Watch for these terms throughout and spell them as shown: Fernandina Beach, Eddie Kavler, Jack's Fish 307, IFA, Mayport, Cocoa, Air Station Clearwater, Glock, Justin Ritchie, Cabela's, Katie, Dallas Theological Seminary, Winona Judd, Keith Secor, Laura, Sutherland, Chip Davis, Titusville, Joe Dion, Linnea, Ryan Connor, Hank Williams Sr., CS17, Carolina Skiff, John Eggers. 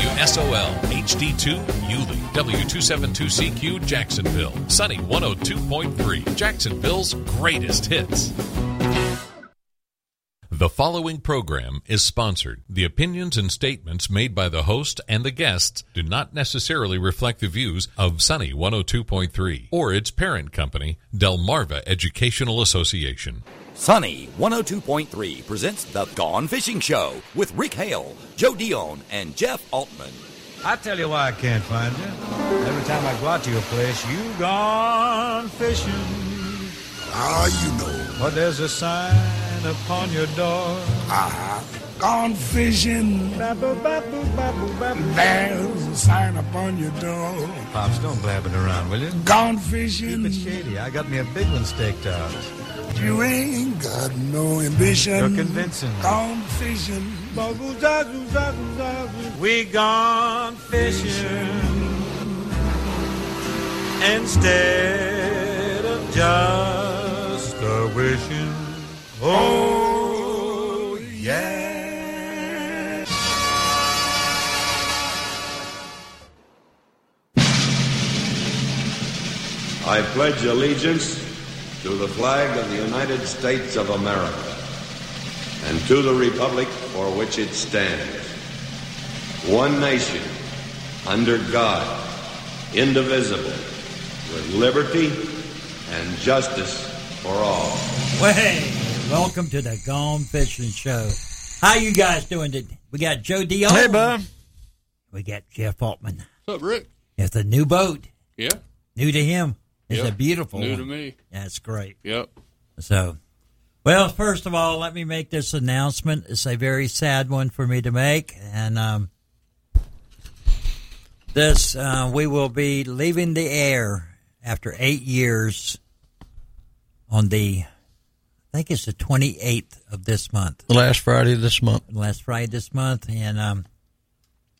WSOL, HD2, Yulee, W272CQ, Jacksonville, Sunny 102.3, Jacksonville's greatest hits. The following program is sponsored. The opinions and statements made by the host and the guests do not necessarily reflect the views of Sunny 102.3 or its parent company, Delmarva Educational Association. Sunny 102.3 presents The Gone Fishing Show with Rick Hale, Joe Dion, and Jeff Altman. I tell you why I can't find you. Every time I go out to your place, you gone fishing. Ah, you know. But there's a sign upon your door. Ah, gone fishing. There's a sign upon your door. Pops, don't blab it around, will you? Gone fishing. Keep it shady. I got me a big one staked out. You ain't got no ambition. You're convincing. Gone fishing. We gone fishing instead of just a wishing. Oh, yeah. I pledge allegiance to the flag of the United States of America, and to the republic for which it stands, one nation, under God, indivisible, with liberty and justice for all. Well, hey, welcome to the Gone Fishing Show. How you guys doing today? We got Joe Dion. Hey, bud. We got Jeff Altman. What's up, Rick? It's a new boat. Yeah. New to him. It's a beautiful new one. New to me. That's great. Yep. So, well, first of all, let me make this announcement. It's a very sad one for me to make. And we will be leaving the air after 8 years on the 28th of this month. The last Friday of this month. And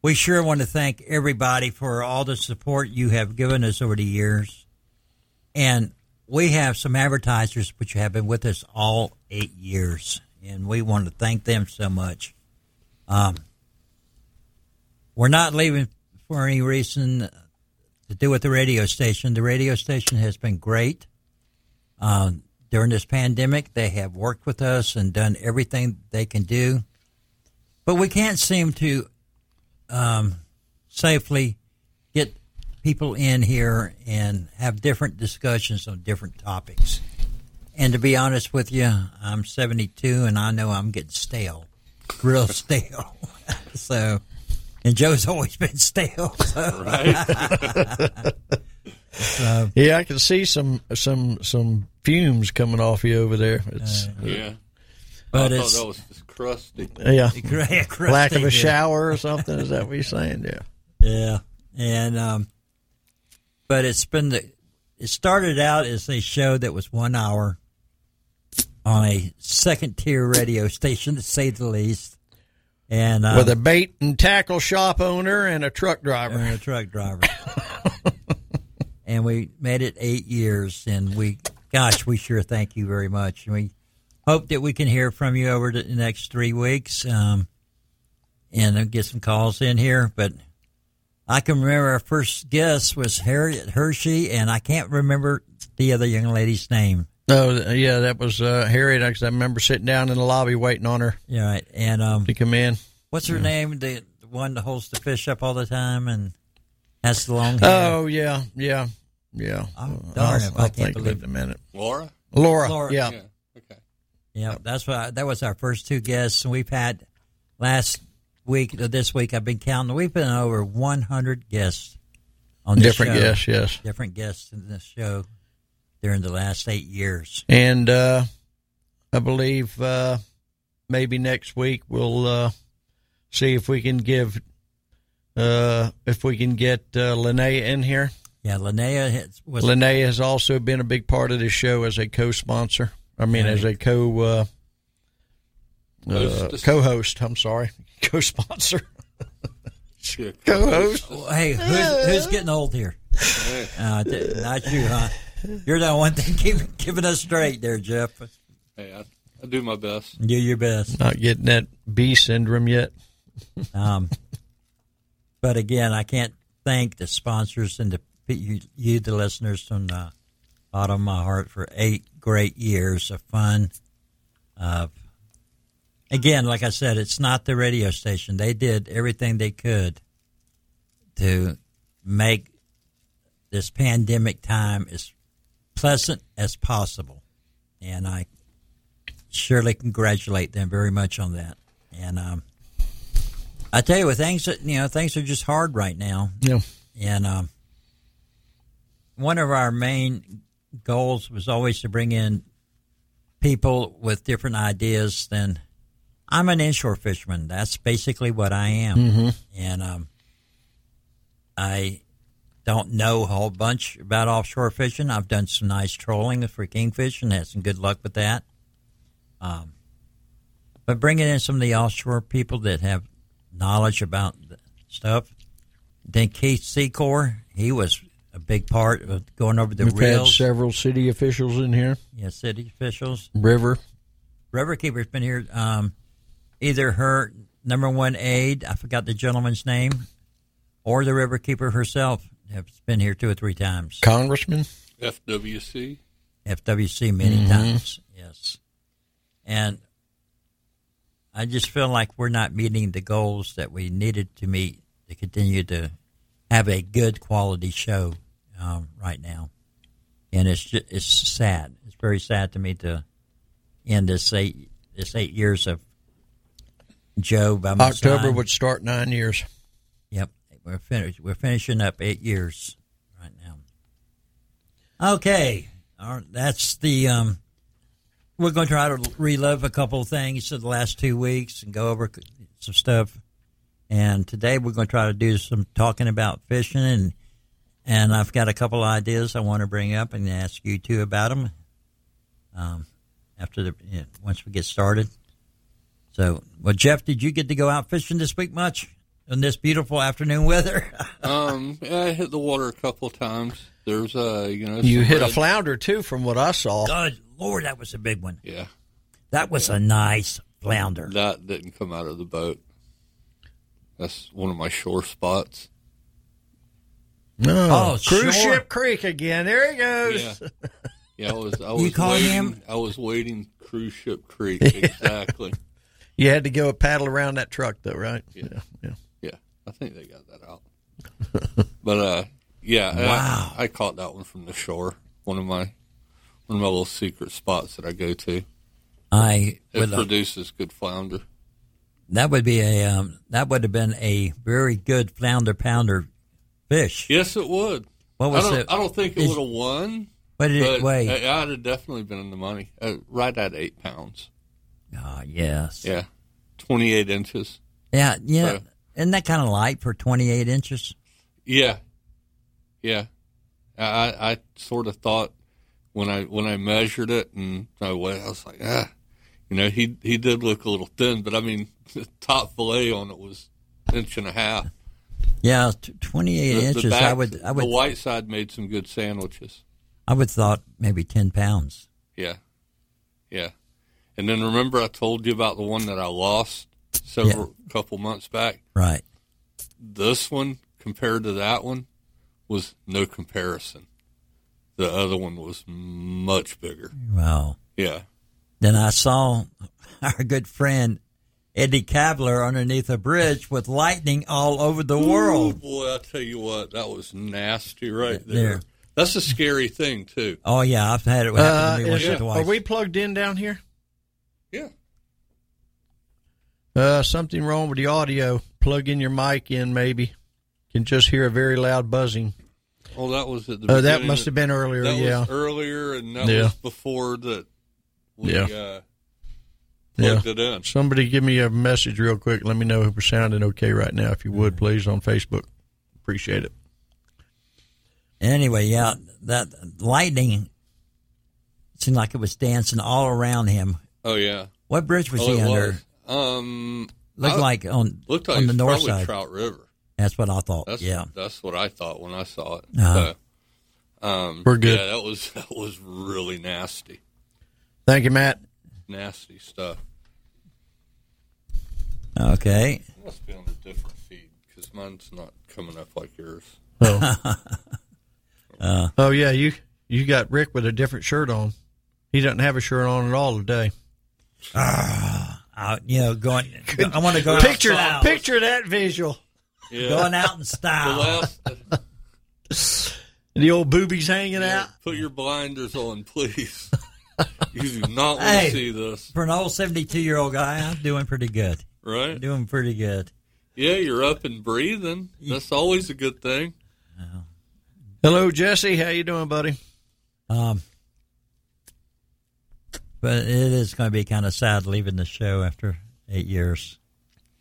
we sure want to thank everybody for all the support you have given us over the years. And we have some advertisers which have been with us all 8 years, and we want to thank them so much. We're not leaving for any reason to do with the radio station. The radio station has been great. During this pandemic, they have worked with us and done everything they can do. But we can't seem to safely get people in here and have different discussions on different topics. And to be honest with you, I'm 72 and I know I'm getting stale, real stale. So, and Joe's always been stale. So. Right. So, yeah, I can see some fumes coming off you over there. It's yeah. But I thought that was just crusty. Yeah. Crusty, lack of a shower or something. Is that what you're saying? Yeah. Yeah. And, but it started out as a show that was 1 hour on a second-tier radio station, to say the least. And with a bait and tackle shop owner and a truck driver. And we made it 8 years, and we sure thank you very much. And we hope that we can hear from you over the next 3 weeks and get some calls in here, but I can remember our first guest was Harriet Hershey, and I can't remember the other young lady's name. Oh, yeah, that was Harriet. I remember sitting down in the lobby waiting on her. Yeah, right. And to come in. What's her name? The one that holds the fish up all the time and has the long hair. Oh, yeah. Oh, darn it! I can't believe it. A minute. Laura. Yeah. Okay. Yeah, that was our first two guests, and we've had this week I've been counting. We've been over 100 guests on this show. Different guests in this show during the last 8 years. And I believe maybe next week we'll see if we can get Linnea in here. Yeah, Linnea has also been a big part of this show as a co-sponsor. I mean, as a co-host. I'm sorry. Co-sponsor. Co-host. Well, hey, who's getting old here? Not you, huh? You're the one thing keeping us straight there, Jeff. Hey, I do my best. Do your best. Not getting that B syndrome yet. But again, I can't thank the sponsors and you, the listeners, from the bottom of my heart for 8 great years of fun. Again, like I said, it's not the radio station. They did everything they could to make this pandemic time as pleasant as possible. And I surely congratulate them very much on that. And I tell you, with things are just hard right now. Yeah. And one of our main goals was always to bring in people with different ideas than I'm an inshore fisherman. That's basically what I am. Mm-hmm. And I don't know a whole bunch about offshore fishing. I've done some nice trolling for kingfish and had some good luck with that. But bringing in some of the offshore people that have knowledge about the stuff. Then Keith Secor, he was a big part of going over the reels. We've had several city officials in here. Yeah, city officials. River Keeper's been here. Either her number one aide, I forgot the gentleman's name, or the River Keeper herself has been here 2 or 3 times. Congressman? FWC many times, yes. And I just feel like we're not meeting the goals that we needed to meet to continue to have a good quality show right now. And it's sad. It's very sad to me to end this eight years of Joe by my side. October would start 9 years. Yep. We're finishing up 8 years right now. Okay. All right, that's the we're going to try to relive a couple of things of the last 2 weeks and go over some stuff. And today we're going to try to do some talking about fishing. And I've got a couple of ideas I want to bring up and ask you, too, about them once we get started. So, well, Jeff, did you get to go out fishing this week much in this beautiful afternoon weather? I hit the water a couple times. There's you hit a flounder too, from what I saw. God, Lord, that was a big one. Yeah, that was a nice flounder. That didn't come out of the boat. That's one of my shore spots. No, cruise ship creek again. There he goes. Yeah, I was you call him? I was waiting. Cruise ship creek, exactly. You had to go paddle around that truck, though, right? Yeah. I think they got that out. But wow. I caught that one from the shore. One of my little secret spots that I go to. It produces good flounder. That would be that would have been a very good flounder pounder fish. Yes, it would. What was it? I don't think it would have won. What did it weigh? I'd have definitely been in the money. Right at 8 pounds. Oh, yes. Yeah, 28 inches. Yeah. So, isn't that kind of light for 28 inches? Yeah. I sort of thought when I measured it and I was like, he did look a little thin, but I mean, the top fillet on it was an inch and a half. Yeah, 28 inches. The back, I would. The white side made some good sandwiches. I would thought maybe 10 pounds. Yeah. And then remember I told you about the one that I lost a couple months back? Right. This one compared to that one was no comparison. The other one was much bigger. Wow. Yeah. Then I saw our good friend Eddie Kavler underneath a bridge with lightning all over the world. Oh, boy, I tell you what, that was nasty right there. That's a scary thing, too. Oh, yeah, I've had it happen to me once or twice. Are we plugged in down here? Yeah. Something wrong with the audio. Plug in your mic in, maybe. Can just hear a very loud buzzing. Oh, that was at the beginning. Oh, that must have been earlier, That was earlier, and that was before that we plugged it in. Somebody give me a message real quick. Let me know if we're sounding okay right now, if you would, please, on Facebook. Appreciate it. Anyway, that lightning seemed like it was dancing all around him. Oh yeah. What bridge was he under? Looked like on the north side. Trout River. That's what I thought. That's what I thought when I saw it. Uh-huh. So, we're good. Yeah, that was really nasty. Thank you, Matt. Nasty stuff. Okay. It must be on a different feed. because mine's not coming up like yours. Oh, oh yeah, you got Rick with a different shirt on. He doesn't have a shirt on at all today. I want to go picture out in style. Picture that visual. Yeah. Going out in style. The old boobies hanging out. Put your blinders on, please. You do not want to see this. For an old 72-year-old guy, I'm doing pretty good. Right? I'm doing pretty good. Yeah, you're up and breathing. That's always a good thing. Hello, Jesse. How you doing, buddy? But it is going to be kind of sad leaving the show after 8 years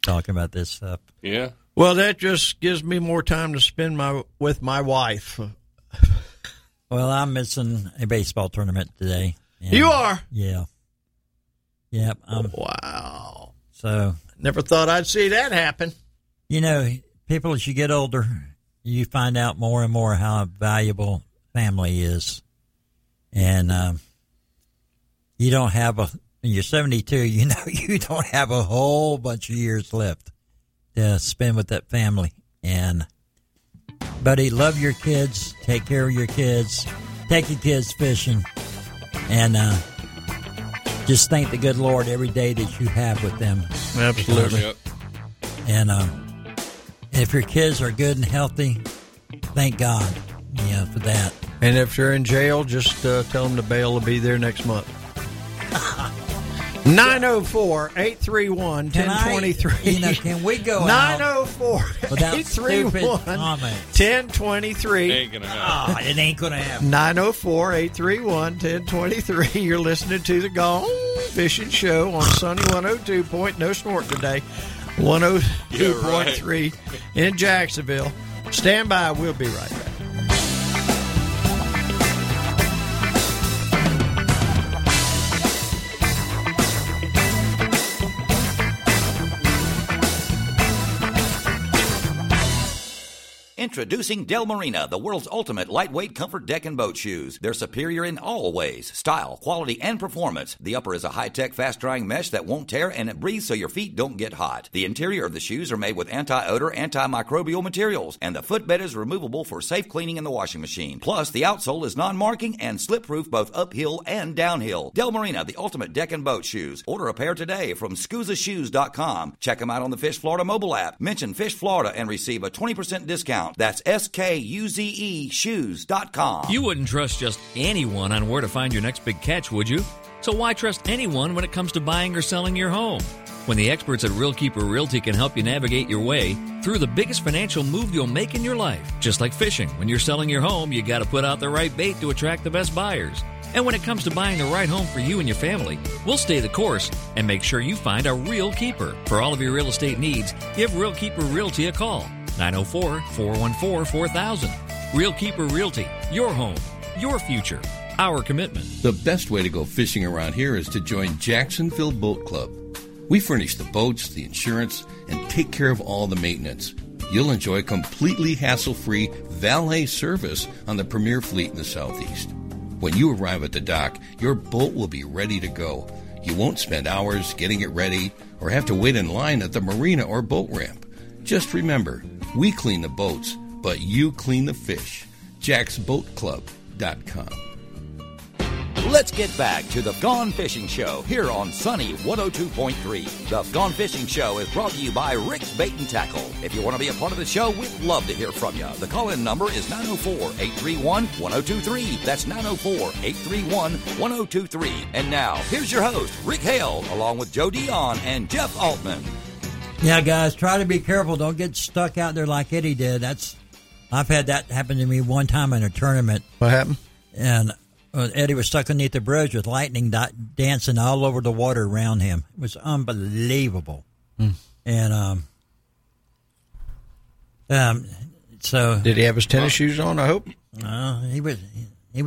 talking about this stuff. Yeah. Well, that just gives me more time to spend with my wife. Well, I'm missing a baseball tournament today. You are? Yeah. Yep. Wow. So never thought I'd see that happen. You know, people, as you get older, you find out more and more how valuable family is. And you don't have when you're 72, you know, you don't have a whole bunch of years left to spend with that family. And buddy, love your kids, take care of your kids, take your kids fishing, and just thank the good Lord every day that you have with them. Absolutely. Yep. And if your kids are good and healthy, thank God, for that. And if they're in jail, just tell them the bail will be there next month. 904-831-1023. Can we go 904-831-1023. Ain't going to happen. Oh, it ain't going to happen. 904-831-1023. You're listening to the Gone Fishing Show on Sunny 102. No snort today. 102.3 in Jacksonville. Stand by. We'll be right back. Introducing Del Marina, the world's ultimate lightweight comfort deck and boat shoes. They're superior in all ways: style, quality, and performance. The upper is a high-tech, fast-drying mesh that won't tear, and it breathes so your feet don't get hot. The interior of the shoes are made with anti-odor, antimicrobial materials, and the footbed is removable for safe cleaning in the washing machine. Plus, the outsole is non-marking and slip-proof both uphill and downhill. Del Marina, the ultimate deck and boat shoes. Order a pair today from scoozashoes.com. Check them out on the Fish Florida mobile app. Mention Fish Florida and receive a 20% discount. That's SKUZEShoes.com. You wouldn't trust just anyone on where to find your next big catch, would you? So why trust anyone when it comes to buying or selling your home? When the experts at Real Keeper Realty can help you navigate your way through the biggest financial move you'll make in your life. Just like fishing, when you're selling your home, you got to put out the right bait to attract the best buyers. And when it comes to buying the right home for you and your family, we'll stay the course and make sure you find a real keeper. For all of your real estate needs, give Real Keeper Realty a call. 904-414-4000. Real Keeper Realty. Your home. Your future. Our commitment. The best way to go fishing around here is to join Jacksonville Boat Club. We furnish the boats, the insurance, and take care of all the maintenance. You'll enjoy completely hassle-free valet service on the premier fleet in the Southeast. When you arrive at the dock, your boat will be ready to go. You won't spend hours getting it ready or have to wait in line at the marina or boat ramp. Just remember, we clean the boats, but you clean the fish. JacksBoatClub.com. Let's get back to the Gone Fishing Show here on Sunny 102.3. The Gone Fishing Show is brought to you by Rick's Bait and Tackle. If you want to be a part of the show, we'd love to hear from you. The call-in number is 904-831-1023. That's 904-831-1023. And now, here's your host, Rick Hale, along with Joe Dion and Jeff Altman. Yeah, guys, try to be careful. Don't get stuck out there like Eddie did. I've had that happen to me one time in a tournament. What happened? And Eddie was stuck underneath the bridge with lightning dancing all over the water around him. It was unbelievable. Mm. And so did he have his tennis shoes on? I hope. He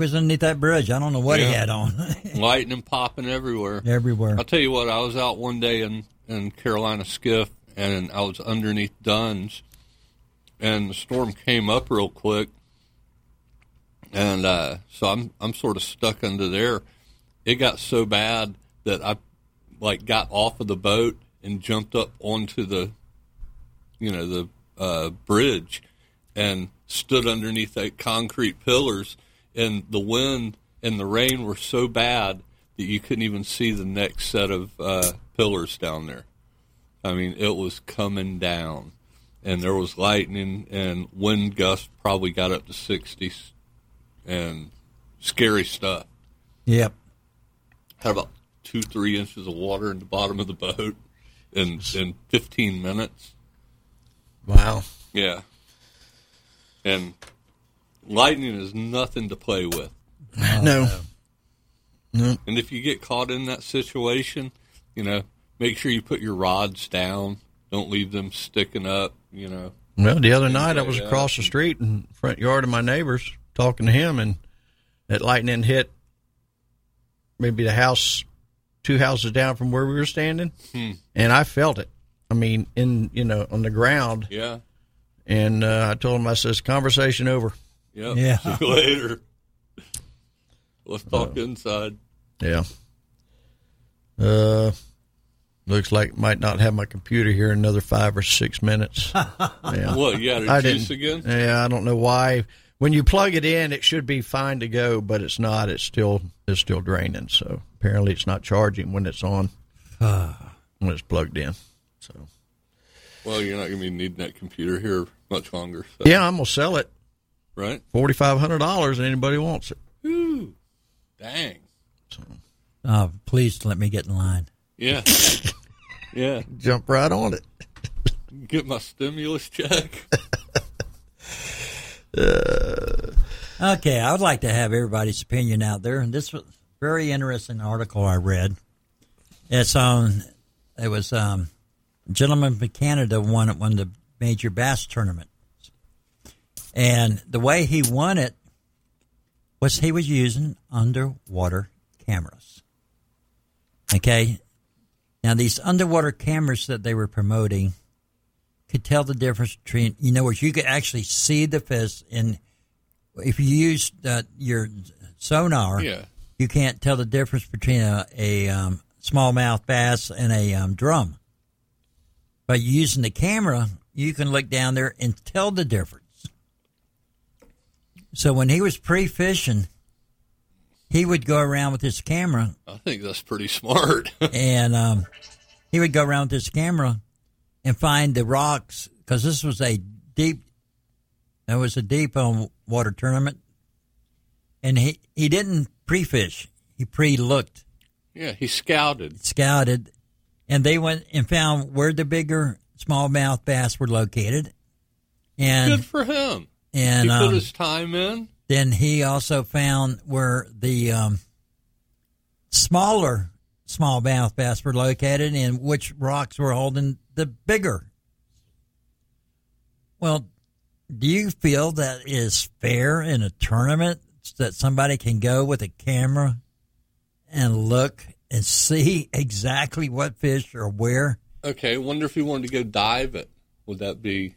was underneath that bridge. I don't know what he had on. Lightning popping everywhere. I'll tell you what. I was out one day in Carolina Skiff, and I was underneath Dunn's, and the storm came up real quick, and so I'm sort of stuck under there. It got so bad that I got off of the boat and jumped up onto the bridge and stood underneath that concrete pillars, and the wind and the rain were so bad that you couldn't even see the next set of pillars down there. I mean, it was coming down, and there was lightning, and wind gusts probably got up to 60, and scary stuff. Yep. Had about 2-3 inches of water in the bottom of the boat in 15 minutes. Wow. Yeah. And lightning is nothing to play with. No. And if you get caught in that situation, you know, make sure you put your rods down. Don't leave them sticking up, you know. Well, the other night I was across the street in the front yard of my neighbor's talking to him, and that lightning hit maybe the house, 2 houses down from where we were standing, and I felt it. I mean, on the ground. Yeah. And I told him, I says, conversation over. Yep. Yeah. See you later. Let's talk inside. Yeah. Looks like might not have my computer here in another 5 or 6 minutes. Yeah. What, you had a juice again? Yeah, I don't know why. When you plug it in, it should be fine to go, but it's not. It's still draining. So apparently it's not charging when it's on, when it's plugged in. So. Well, you're not going to be needing that computer here much longer. So. Yeah, I'm going to sell it. Right? $4,500 and anybody wants it. Ooh, dang. So. Oh, please let me get in line. Yeah. Yeah. Jump right on it. Get my stimulus check. Okay, I would like to have everybody's opinion out there. And this was a very interesting article I read. It was a gentleman from Canada won the major bass tournament. And the way he won it was he was using underwater cameras. Okay? Now, these underwater cameras that they were promoting could tell the difference between, you could actually see the fish, and if you use your sonar, you can't tell the difference between a smallmouth bass and a drum. But using the camera, you can look down there and tell the difference. So when he was pre-fishing, he would go around with his camera. I think that's pretty smart. And he would go around with his camera and find the rocks, because this was a deep water tournament. And he didn't pre-fish. He pre-looked. Yeah, he scouted. And they went and found where the bigger smallmouth bass were located. And good for him. And he put his time in. Then he also found where the smaller smallmouth bass were located and which rocks were holding the bigger. Well, do you feel that is fair in a tournament that somebody can go with a camera and look and see exactly what fish are where? Okay, I wonder if he wanted to go dive it. Would that be...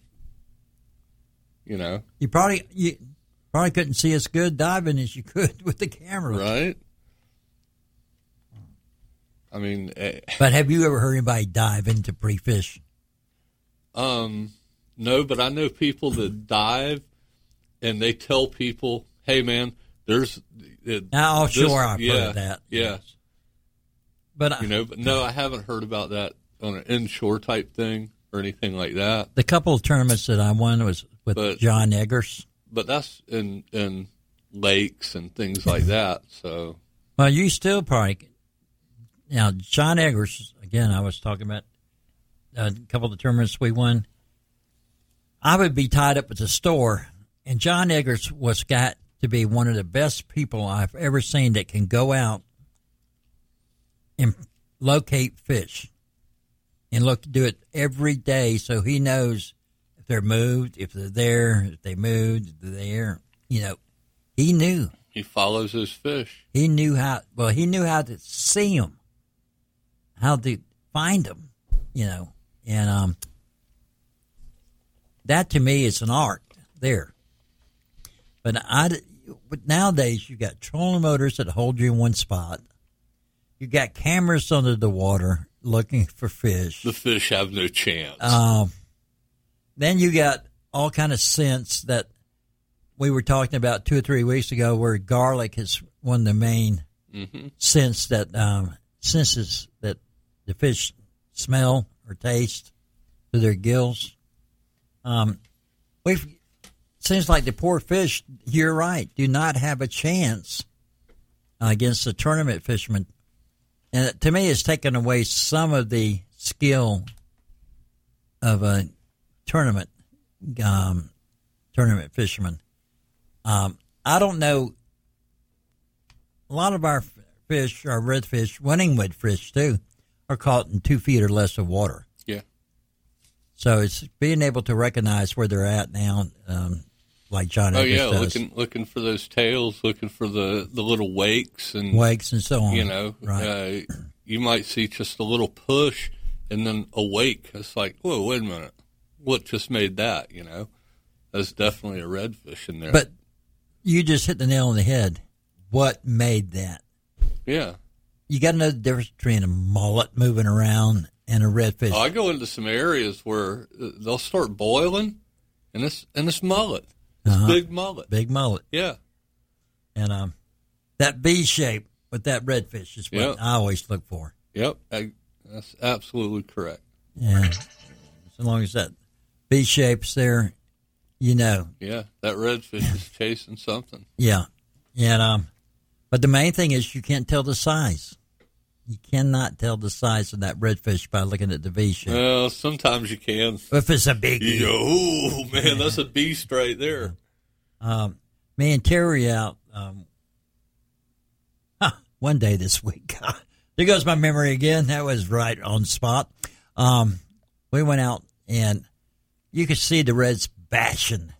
You probably couldn't see as good diving as you could with the camera, right? I mean, but have you ever heard anybody dive into pre-fish? No, but I know people that dive, and they tell people, "Hey, man, there's now offshore." I've heard of that. Yeah, but I haven't heard about that on an inshore type thing or anything like that. The couple of tournaments that I won was with John Eggers. But that's in lakes and things like that, so. Well, you still probably, John Eggers, again, I was talking about a couple of the tournaments we won. I would be tied up at the store, and John Eggers was got to be one of the best people I've ever seen that can go out and locate fish and do it every day, so he knows they're moved, if they're there, if they moved, if they're there. He knew. He follows his fish. He knew how to see them, how to find them, And that, to me, is an art there. But nowadays, you got trolling motors that hold you in one spot. You got cameras under the water looking for fish. The fish have no chance. Then you got all kind of scents that we were talking about 2 or 3 weeks ago, where garlic is one of the main scents that senses that the fish smell or taste through their gills. We've seems like the poor fish, you're right, do not have a chance against the tournament fishermen. And it, to me, it's taken away some of the skill of a tournament tournament fisherman. I don't know. A lot of our fish, our redfish, running-wood fish too, are caught in 2 feet or less of water. Yeah. So it's being able to recognize where they're at now, like John Eggers does. Looking for those tails, looking for the little wakes and so on. You know, right. You might see just a little push and then a wake. It's like, whoa, wait a minute, what just made that? You know, that's definitely a redfish in there. But you just hit the nail on the head. What made that? Yeah. You got to know the difference between a mullet moving around and a redfish. Oh, I go into some areas where they'll start boiling, and it's mullet. It's big mullet. Yeah. And that V shape with that redfish is what I always look for. Yep, that's absolutely correct. Yeah. So long as that V shape's there, you know. Yeah, that redfish is chasing something. Yeah. And but the main thing is you can't tell the size. You cannot tell the size of that redfish by looking at the V shape. Well, sometimes you can. If it's a big E. Oh, man, that's a beast right there. Me and Terry out one day this week. God, there goes my memory again. That was right on spot. We went out, and you could see the reds bashing.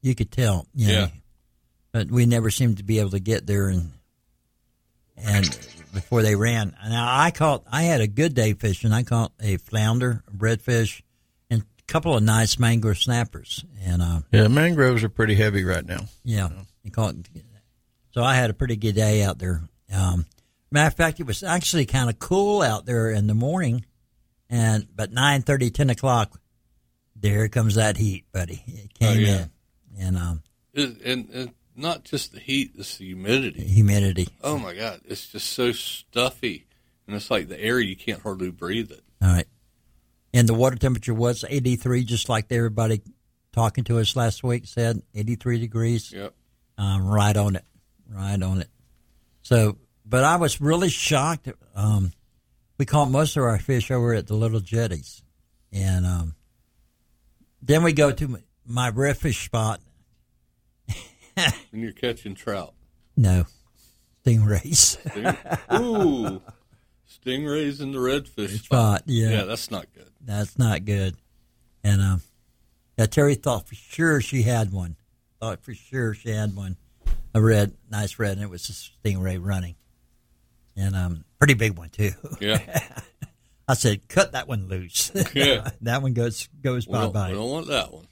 You could tell. You know, but we never seemed to be able to get there and before they ran. Now, I had a good day fishing. I caught a flounder, a redfish, and a couple of nice mangrove snappers. And mangroves are pretty heavy right now. Yeah. So I had a pretty good day out there. Matter of fact, it was actually kind of cool out there in the morning, but 9:30, 10 o'clock, there comes that heat, buddy. It came in. And, and not just the heat, it's the humidity. Oh, my God. It's just so stuffy. And it's like the air, you can't hardly breathe it. All right. And the water temperature was 83, just like everybody talking to us last week said, 83 degrees. Yep. Right on it. So, but I was really shocked. We caught most of our fish over at the little jetties. And then we go to my redfish spot. And you're catching trout. No. Stingrays. Ooh. Stingrays in the redfish spot. Yeah, that's not good. That's not good. And Terry thought for sure she had one. A red, nice red, and it was a stingray running. And pretty big one, too. Yeah. I said, cut that one loose. Yeah. That one goes bye-bye. We don't want that one.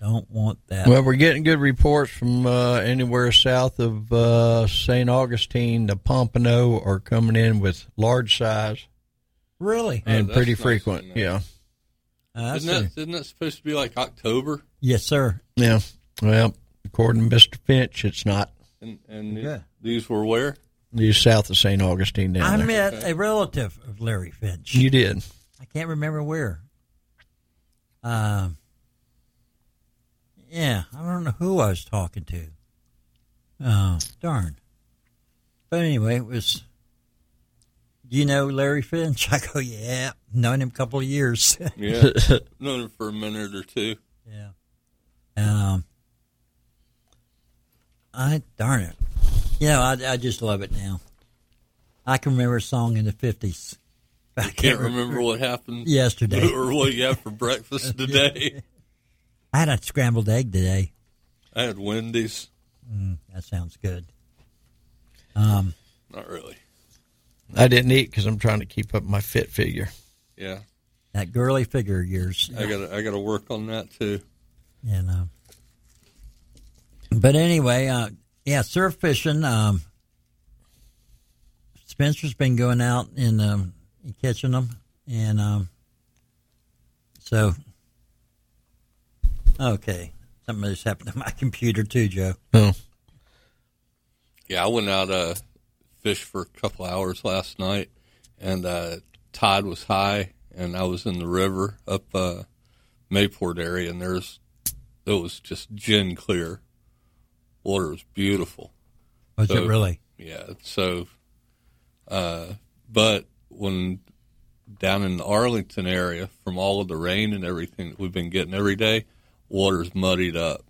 Don't want that. Well, we're getting good reports from anywhere south of St. Augustine to Pompano are coming in with large size. Really? And pretty frequent, Isn't that supposed to be like October? Yes, sir. Yeah. Well, according to Mr. Finch, it's not. And these were where? These south of St. Augustine down there. I met a relative of Larry Finch. You did? I can't remember where. Yeah, I don't know who I was talking to. Oh, darn. But anyway, it was, do you know Larry Finch? I go, yeah, known him a couple of years. Yeah, known him for a minute or two. Yeah. Darn it. You know, I just love it now. I can remember a song in the 50s. I can't remember what happened yesterday. Or what you had for breakfast today. I had a scrambled egg today. I had Wendy's. That sounds good. Not really. I didn't eat because I'm trying to keep up my fit figure. Yeah. That girly figure of yours. I gotta work on that too. And but anyway, surf fishing. Spencer's been going out and catching them, and so. Okay. Something just happened to my computer too, Joe. Oh. Yeah, I went out fish for a couple hours last night, and tide was high, and I was in the river up Mayport area, and it was just gin clear. Water was beautiful. Was it really? Yeah. So, but when down in the Arlington area, from all of the rain and everything that we've been getting every day, water's muddied up.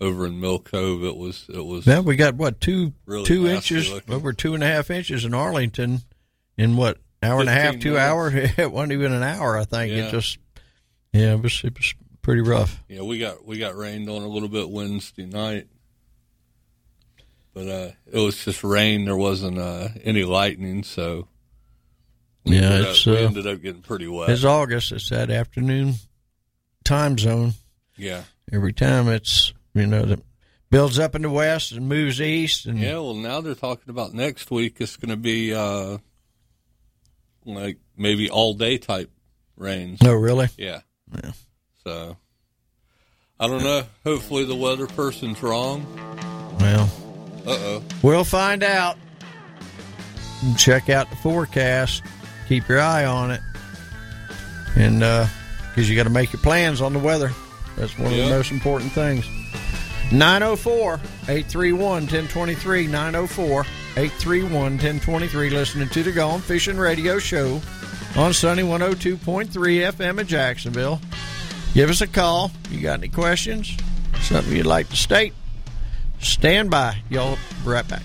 Over in Mill Cove, it was. Now we got what two inches, over 2.5 inches in Arlington, in what hour and a half, 2 hours? It wasn't even an hour, I think. Yeah. It was pretty rough. Yeah, we got rained on a little bit Wednesday night, but it was just rain. There wasn't any lightning, so we ended up getting pretty wet. It's August. It's that afternoon time zone. Yeah, every time it's. You know, that builds up in the west and moves east. And yeah, well, now they're talking about next week it's going to be like maybe all-day type rains. Oh, really? Yeah. So, I don't know. Hopefully the weather person's wrong. Well. Uh-oh. We'll find out. Check out the forecast. Keep your eye on it. And because you got to make your plans on the weather. That's one of the most important things. 904-831-1023, 904-831-1023, listening to the Gone Fishing Radio Show on Sunny 102.3 FM in Jacksonville. Give us a call. You got any questions? Something you'd like to state? Stand by. Y'all be right back.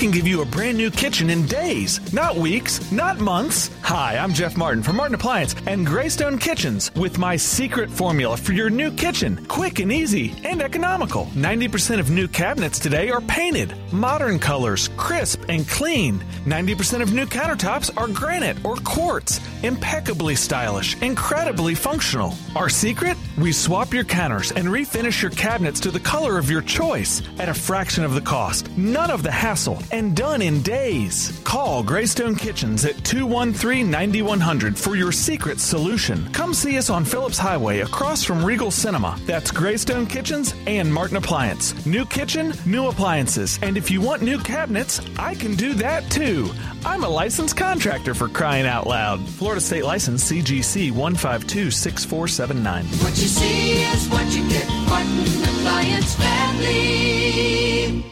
Can give you a brand new kitchen in days, not weeks, not months. Hi, I'm Jeff Martin from Martin Appliance and Greystone Kitchens with my secret formula for your new kitchen. Quick and easy and economical. 90% of new cabinets today are painted, modern colors, crisp and clean. 90% of new countertops are granite or quartz, impeccably stylish, incredibly functional. Our secret? We swap your counters and refinish your cabinets to the color of your choice at a fraction of the cost. None of the hassle. And done in days. Call Greystone Kitchens at 213-9100 for your secret solution. Come see us on Phillips Highway across from Regal Cinema. That's Greystone Kitchens and Martin Appliance. New kitchen, new appliances. And if you want new cabinets, I can do that too. I'm a licensed contractor, for crying out loud. Florida State License CGC 1526479. What you see is what you get. Martin Appliance Family.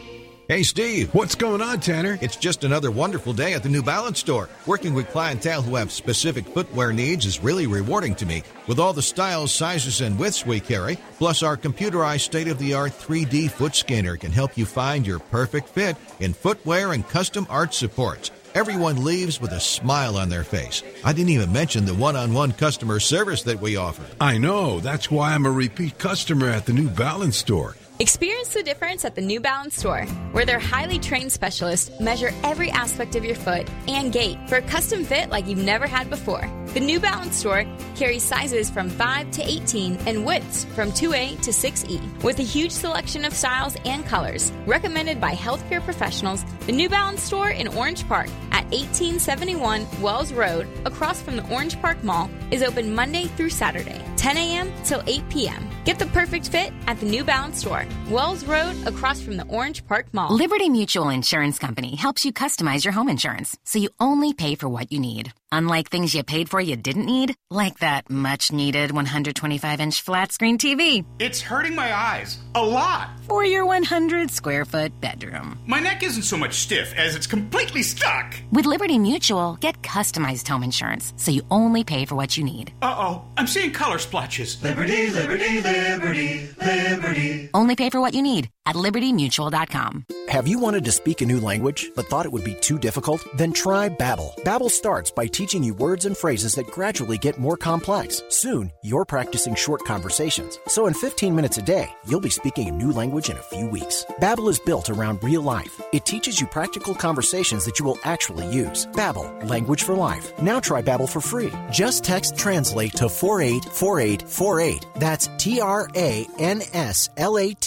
Hey, Steve. What's going on, Tanner? It's just another wonderful day at the New Balance store. Working with clientele who have specific footwear needs is really rewarding to me. With all the styles, sizes, and widths we carry, plus our computerized state-of-the-art 3D foot scanner can help you find your perfect fit in footwear and custom arch supports. Everyone leaves with a smile on their face. I didn't even mention the one-on-one customer service that we offer. I know. That's why I'm a repeat customer at the New Balance store. Experience the difference at the New Balance store, where their highly trained specialists measure every aspect of your foot and gait for a custom fit like you've never had before. The New Balance store carries sizes from 5 to 18 and widths from 2A to 6E. With a huge selection of styles and colors recommended by healthcare professionals, the New Balance store in Orange Park at 1871 Wells Road across from the Orange Park Mall is open Monday through Saturday, 10 a.m. till 8 p.m. Get the perfect fit at the New Balance store, Wells Road across from the Orange Park Mall. Liberty Mutual Insurance Company helps you customize your home insurance so you only pay for what you need. Unlike things you paid for you didn't need, like that much-needed 125-inch flat-screen TV. It's hurting my eyes. A lot. Or your 100-square-foot bedroom. My neck isn't so much stiff as it's completely stuck. With Liberty Mutual, get customized home insurance, so you only pay for what you need. Uh-oh, I'm seeing color splotches. Liberty, Liberty, Liberty, Liberty. Only pay for what you need. at libertymutual.com. Have you wanted to speak a new language but thought it would be too difficult? Then try Babbel. Babbel starts by teaching you words and phrases that gradually get more complex. Soon, you're practicing short conversations. So in 15 minutes a day, you'll be speaking a new language in a few weeks. Babbel is built around real life. It teaches you practical conversations that you will actually use. Babbel, language for life. Now try Babbel for free. Just text TRANSLATE to 484848. That's TRANSLATE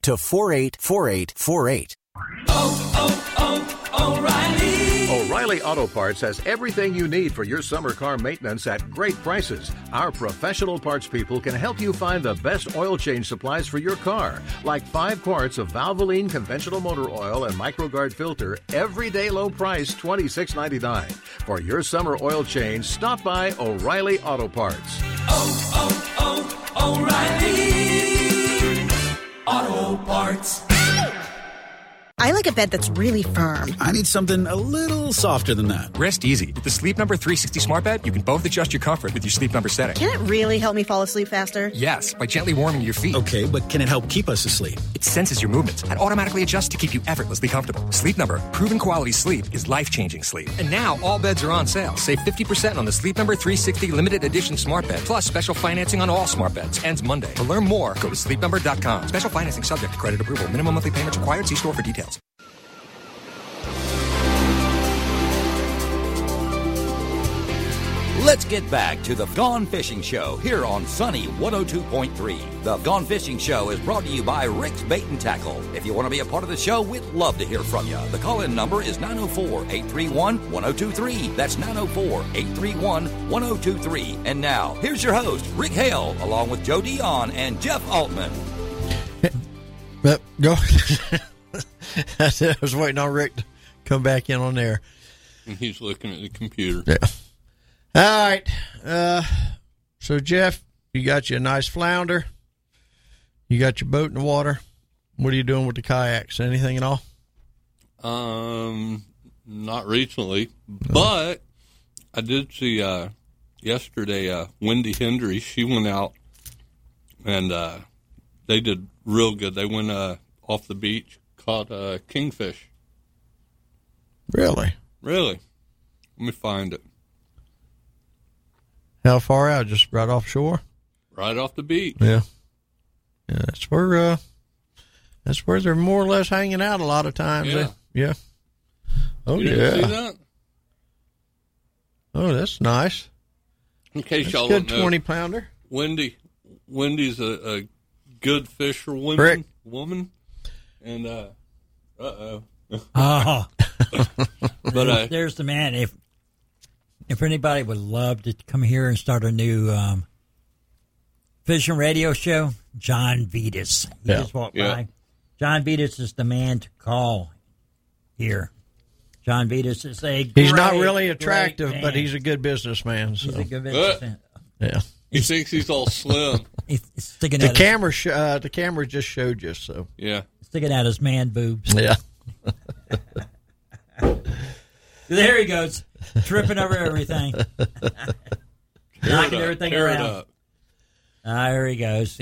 to 484848. O'Reilly! O'Reilly Auto Parts has everything you need for your summer car maintenance at great prices. Our professional parts people can help you find the best oil change supplies for your car, like 5 quarts of Valvoline conventional motor oil and MicroGuard filter, everyday low price $26.99. For your summer oil change, stop by O'Reilly Auto Parts. O'Reilly Auto Parts. I like a bed that's really firm. I need something a little softer than that. Rest easy. With the Sleep Number 360 smart bed, you can both adjust your comfort with your Sleep Number setting. Can it really help me fall asleep faster? Yes, by gently warming your feet. Okay, but can it help keep us asleep? It senses your movements and automatically adjusts to keep you effortlessly comfortable. Sleep Number, proven quality sleep is life-changing sleep. And now all beds are on sale. Save 50% on the Sleep Number 360 limited edition smart bed, plus special financing on all smart beds. Ends Monday. To learn more, go to sleepnumber.com. Special financing subject to credit approval. Minimum monthly payments required. See store for details. Let's get back to the Gone Fishing Show here on Sunny 102.3. The Gone Fishing Show is brought to you by Rick's Bait and Tackle. If you want to be a part of the show, we'd love to hear from you. The call-in number is 904-831-1023. That's 904-831-1023. And now, here's your host, Rick Hale, along with Joe Dion and Jeff Altman. Go. I was waiting on Rick to come back in on there. He's looking at the computer. Yeah. All right. So, Jeff, you got you a nice flounder. You got your boat in the water. What are you doing with the kayaks? Anything at all? Not recently, but I did see yesterday Wendy Hendry. She went out, and they did real good. They went off the beach, caught kingfish. Really? Really. Let me find it. How far out? Just right offshore? Right off the beach. Yeah. Yeah, that's where they're more or less hanging out a lot of times. Yeah. Yeah. Oh, you didn't see that? Oh, that's nice. In case that's y'all don't know. Good 20-pounder. Wendy's a good fisherwoman. Correct. Woman. And, But, there's the man. If anybody would love to come here and start a new fishing radio show, John Vitas. Just walked by. John Vitas is the man to call here. John Vitas is he's not really attractive, but he's a good businessman. So. He's a good businessman. Yeah. He thinks he's all slim. He's sticking out the camera just showed you, so. Yeah. Sticking out his man boobs. Yeah. There he goes. Tripping over everything. Knocking everything around. There he goes.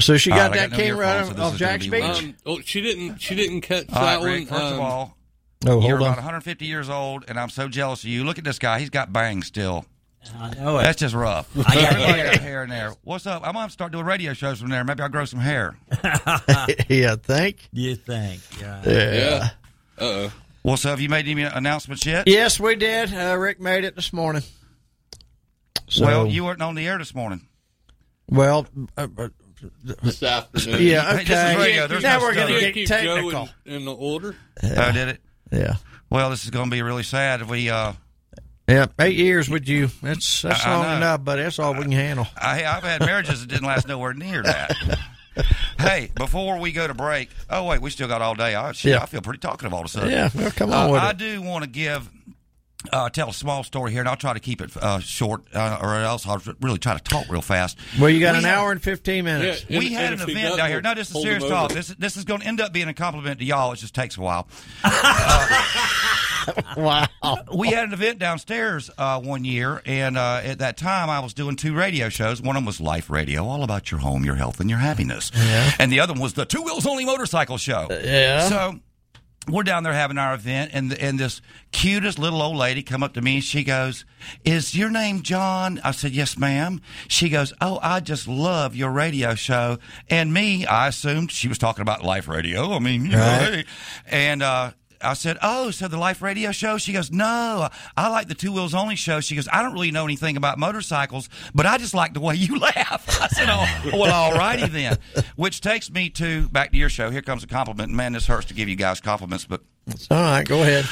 So she got that king right off Jack's Beach? She didn't catch that one. Rick, first of all, you're about 150 years old, and I'm so jealous of you. Look at this guy. He's got bangs still. I know it. That's just rough. I got hair in there. What's up? I'm going to start doing radio shows from there. Maybe I'll grow some hair. Yeah, think? You think. Yeah. Uh-oh. Well, so have you made any announcements yet? Yes, we did. Rick made it this morning. So, well, you weren't on the air this morning. Well, this afternoon. Yeah, okay. Hey, this is radio. Now we're going to get technical. Joe in the order. I did it. Yeah. Well, this is going to be really sad if we. Yeah, 8 years with you. That's long enough, buddy. That's all we can handle. I've had marriages that didn't last nowhere near that. Hey, before we go to break, we still got all day. I feel pretty talkative all of a sudden. Yeah, well, come on with it. I do want to tell a small story here, and I'll try to keep it short, or else I'll really try to talk real fast. Well, you got hour and 15 minutes. Yeah, we had an event down here. No, this is serious talk. This is going to end up being a compliment to y'all. It just takes a while. Wow. We had an event downstairs one year, and at that time I was doing two radio shows. One of them was Life Radio, all about your home, your health, and your happiness. Yeah. And the other one was the Two Wheels Only Motorcycle Show. Yeah. So we're down there having our event, and this cutest little old lady come up to me, and she goes, "Is your name John?" I said, "Yes, ma'am." She goes, "Oh, I just love your radio show." And me, I assumed she was talking about Life Radio. I mean, you know, hey. And I said, "Oh, so the Life Radio show?" She goes, "No, I like the Two Wheels Only show." She goes, "I don't really know anything about motorcycles, but I just like the way you laugh." I said, "Oh, well, all righty then." Which takes me to, back to your show. Here comes a compliment. Man, this hurts to give you guys compliments, but. All right, go ahead.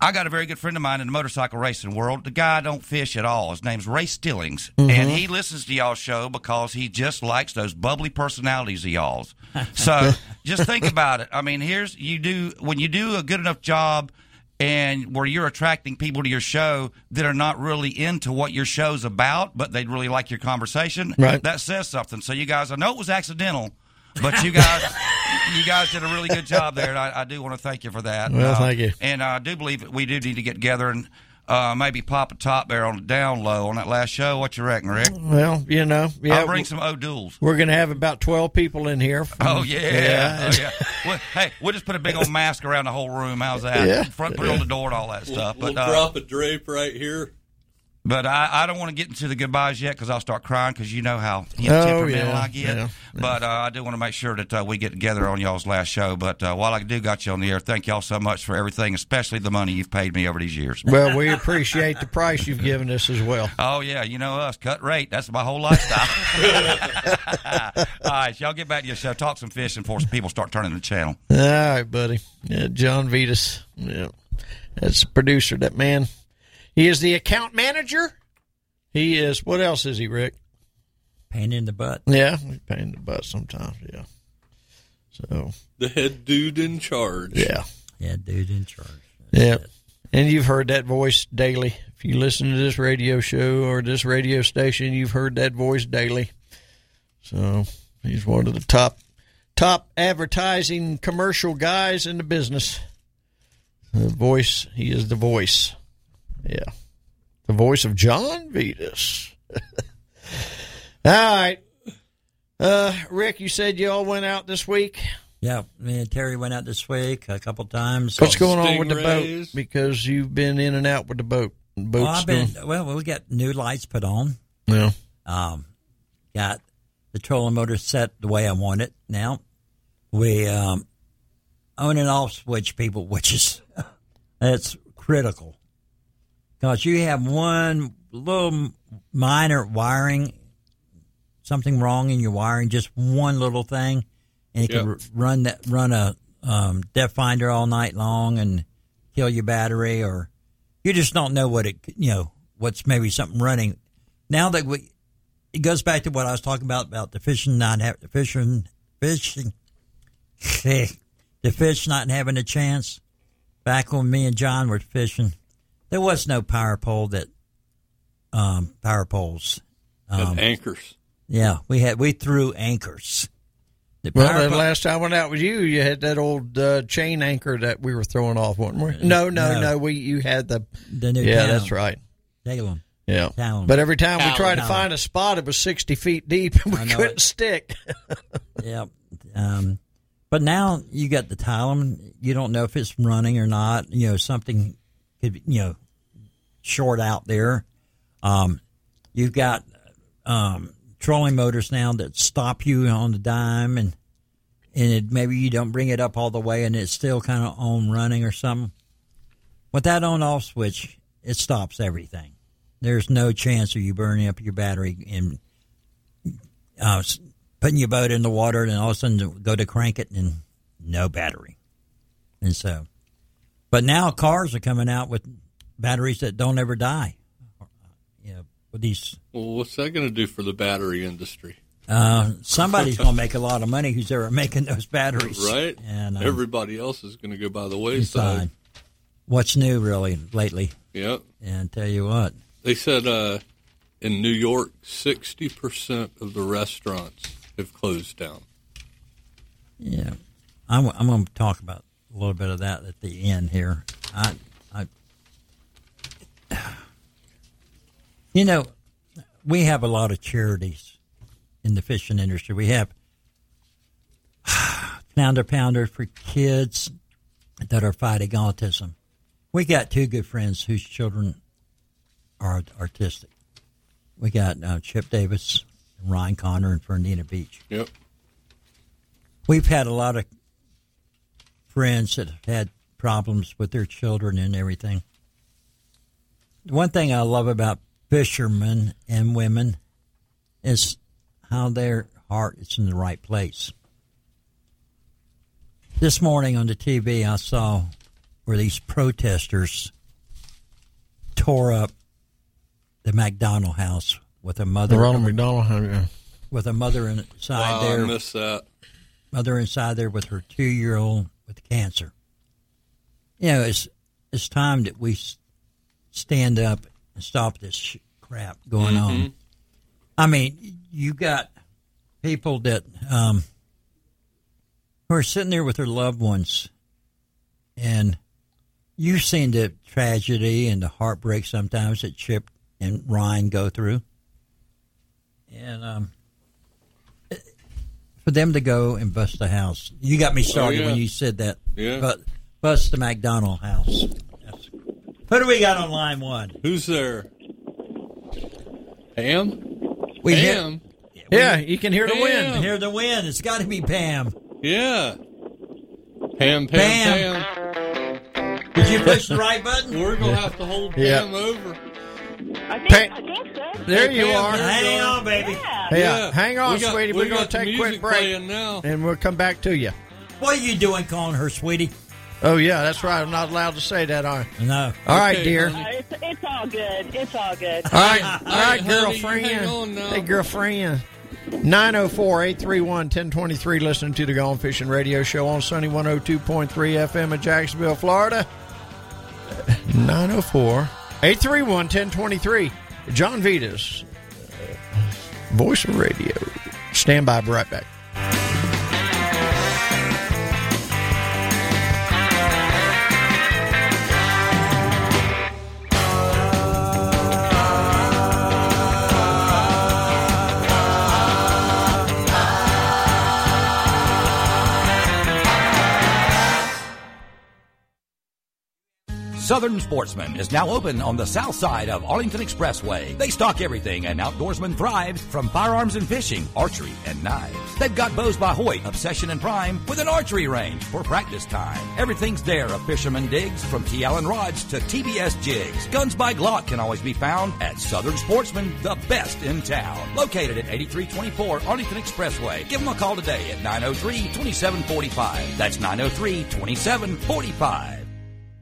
I got a very good friend of mine in the motorcycle racing world. The guy don't fish at all. His name's Ray Stillings, and he listens to y'all's show because he just likes those bubbly personalities of y'all's. So just think about it. I mean, here's you do when you do a good enough job and where you're attracting people to your show that are not really into what your show's about, but they'd really like your conversation. Right. That says something. So you guys, I know it was accidental. But you guys did a really good job there, and I do want to thank you for that. Well, thank you. And I do believe that we do need to get together and maybe pop a top there on the down low on that last show. What you reckon, Rick? Well, you know. Yeah, I'll bring some O'Douls. We're going to have about 12 people in here. Oh, yeah. Well, hey, we'll just put a big old mask around the whole room. How's that? Yeah. Front put on the door and all that stuff. We'll drop a drape right here. But I don't want to get into the goodbyes yet because I'll start crying because you know how temperamental I get. Yeah, but I do want to make sure that we get together on y'all's last show. But while I do got you on the air, thank y'all so much for everything, especially the money you've paid me over these years. Well, we appreciate the price you've given us as well. Oh, yeah. You know us. Cut rate. That's my whole lifestyle. All right. Y'all get back to your show. Talk some fishing before some people start turning the channel. All right, buddy. Yeah, John Vitas. Yeah. That's the producer, that man. He is the account manager. He is, what else is he, Rick? Pain in the butt. Yeah, pain in the butt sometimes, yeah. So the head dude in charge. Yeah. Head dude in charge. Yeah. And you've heard that voice daily. If you listen to this radio show or this radio station, you've heard that voice daily. So he's one of the top advertising commercial guys in the business. The voice, he is the voice. Yeah. The voice of John Vitas. All right. Rick, you said you all went out this week? Yeah. Me and Terry went out this week a couple times. What's going on with the boat? Because you've been in and out with the boat. We got new lights put on. Yeah. Got the trolling motor set the way I want it now. We on and off switch people, which is that's critical. Because you have one little minor wiring, something wrong in your wiring, just one little thing, and it can run a depth finder all night long and kill your battery, or you just don't know what's maybe something running. Now that it goes back to what I was talking about the fish not having a chance. Back when me and John were fishing. There was no power poles. And anchors. Yeah, we threw anchors. The last time I went out with you, you had that old chain anchor that we were throwing off, weren't we? No. You had the new town. That's right. Daylum. Yeah. Town. But every time we tried to find a spot, it was 60 feet deep, and we couldn't stick. Yeah. But now you got the Tylam. You don't know if it's running or not. You know, something could, short out there. You've got trolling motors now that stop you on the dime, and maybe you don't bring it up all the way, and it's still kind of on running or something. With that on-off switch, it stops everything. There's no chance of you burning up your battery and putting your boat in the water, and all of a sudden go to crank it, and no battery. And so... But now cars are coming out with batteries that don't ever die. What's that going to do for the battery industry? Somebody's going to make a lot of money who's ever making those batteries. Right. And everybody else is going to go by the wayside. What's new, really, lately? Yep. And tell you what. They said in New York, 60% of the restaurants have closed down. Yeah. I'm going to talk about a little bit of that at the end here. I You know, we have a lot of charities in the fishing industry. We have Flounder Pounder for kids that are fighting autism. We got two good friends whose children are artistic. We got Chip Davis, Ryan Connor, and Fernandina Beach. Yep. We've had a lot of friends that have had problems with their children and everything. One thing I love about fishermen and women is how their heart is in the right place. This morning on the TV, I saw where these protesters tore up the McDonald House with a mother. Ronald McDonald House, yeah. With a mother inside there. Wow, I missed that. Mother inside there with her 2-year-old with cancer. You know, it's time that we stand up and stop this crap going on. I mean, you got people that who are sitting there with their loved ones, and you've seen the tragedy and the heartbreak sometimes that Chip and Ryan go through. And for them to go and bust the house. You got me started when you said that. Yeah. But bust the McDonald House. Who do we got on line one? Who's there? Pam? Yeah, you can hear the wind. Hear the wind. It's got to be Pam. Yeah. Pam. Did you push the right button? We're going to have to hold Pam over. I think so. There you are. Hang on, baby. Yeah. Hang on, sweetie. We're going to take a quick break, and we'll come back to you. What are you doing calling her sweetie? Oh, yeah, that's right. I'm not allowed to say that, are I? No. All right, dear. It's all good. All right, girlfriend. Hang on now. Hey, girlfriend. 904-831-1023, listening to the Gone Fishing Radio Show on Sunny 102.3 FM in Jacksonville, Florida. 904-831-1023. John Vitas, voice of radio. Stand by. I'll be right back. Southern Sportsman is now open on the south side of Arlington Expressway. They stock everything an outdoorsman thrives, from firearms and fishing, archery, and knives. They've got Bows by Hoyt, Obsession and Prime, with an archery range for practice time. Everything's there a fisherman digs, from T. Allen rods to TBS jigs. Guns by Glock can always be found at Southern Sportsman, the best in town. Located at 8324 Arlington Expressway. Give them a call today at 903-2745. That's 903-2745.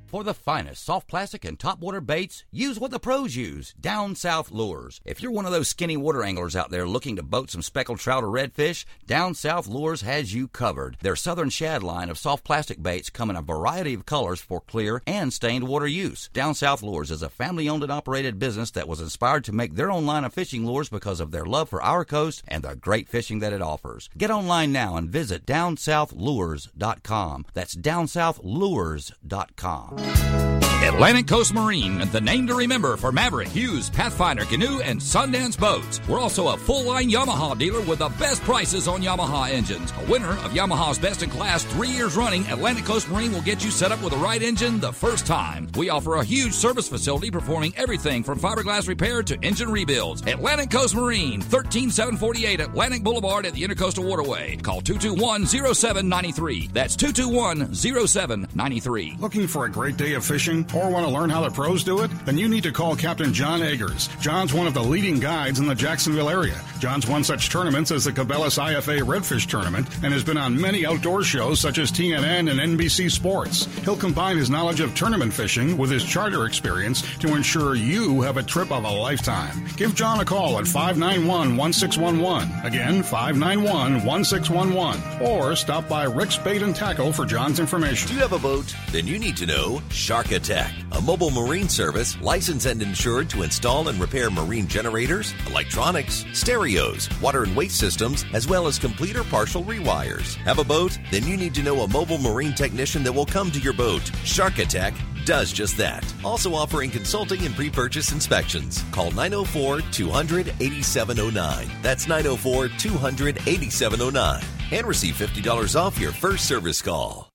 For the finest soft plastic and topwater baits, use what the pros use, Down South Lures. If you're one of those skinny water anglers out there looking to boat some speckled trout or redfish, Down South Lures has you covered. Their Southern Shad line of soft plastic baits come in a variety of colors for clear and stained water use. Down South Lures is a family-owned and operated business that was inspired to make their own line of fishing lures because of their love for our coast and the great fishing that it offers. Get online now and visit DownSouthLures.com. That's DownSouthLures.com. Atlantic Coast Marine, the name to remember for Maverick, Hughes, Pathfinder, Canoe, and Sundance boats. We're also a full-line Yamaha dealer with the best prices on Yamaha engines. A winner of Yamaha's best-in-class 3 years running, Atlantic Coast Marine will get you set up with the right engine the first time. We offer a huge service facility performing everything from fiberglass repair to engine rebuilds. Atlantic Coast Marine, 13748 Atlantic Boulevard at the Intercoastal Waterway. Call 221-0793. That's 221-0793. Looking for a great day of fishing? Or want to learn how the pros do it? Then you need to call Captain John Eggers. John's one of the leading guides in the Jacksonville area. John's won such tournaments as the Cabela's IFA Redfish Tournament and has been on many outdoor shows such as TNN and NBC Sports. He'll combine his knowledge of tournament fishing with his charter experience to ensure you have a trip of a lifetime. Give John a call at 591-1611. Again, 591-1611. Or stop by Rick's Bait and Tackle for John's information. Do you have a boat? Then you need to know Shark Attack, a mobile marine service licensed and insured to install and repair marine generators, electronics, stereos, water and waste systems, as well as complete or partial rewires. Have a boat? Then you need to know a mobile marine technician that will come to your boat. Shark Attack does just that. Also offering consulting and pre-purchase inspections. Call 904-200-8709. That's 904-200-8709. And receive $50 off your first service call.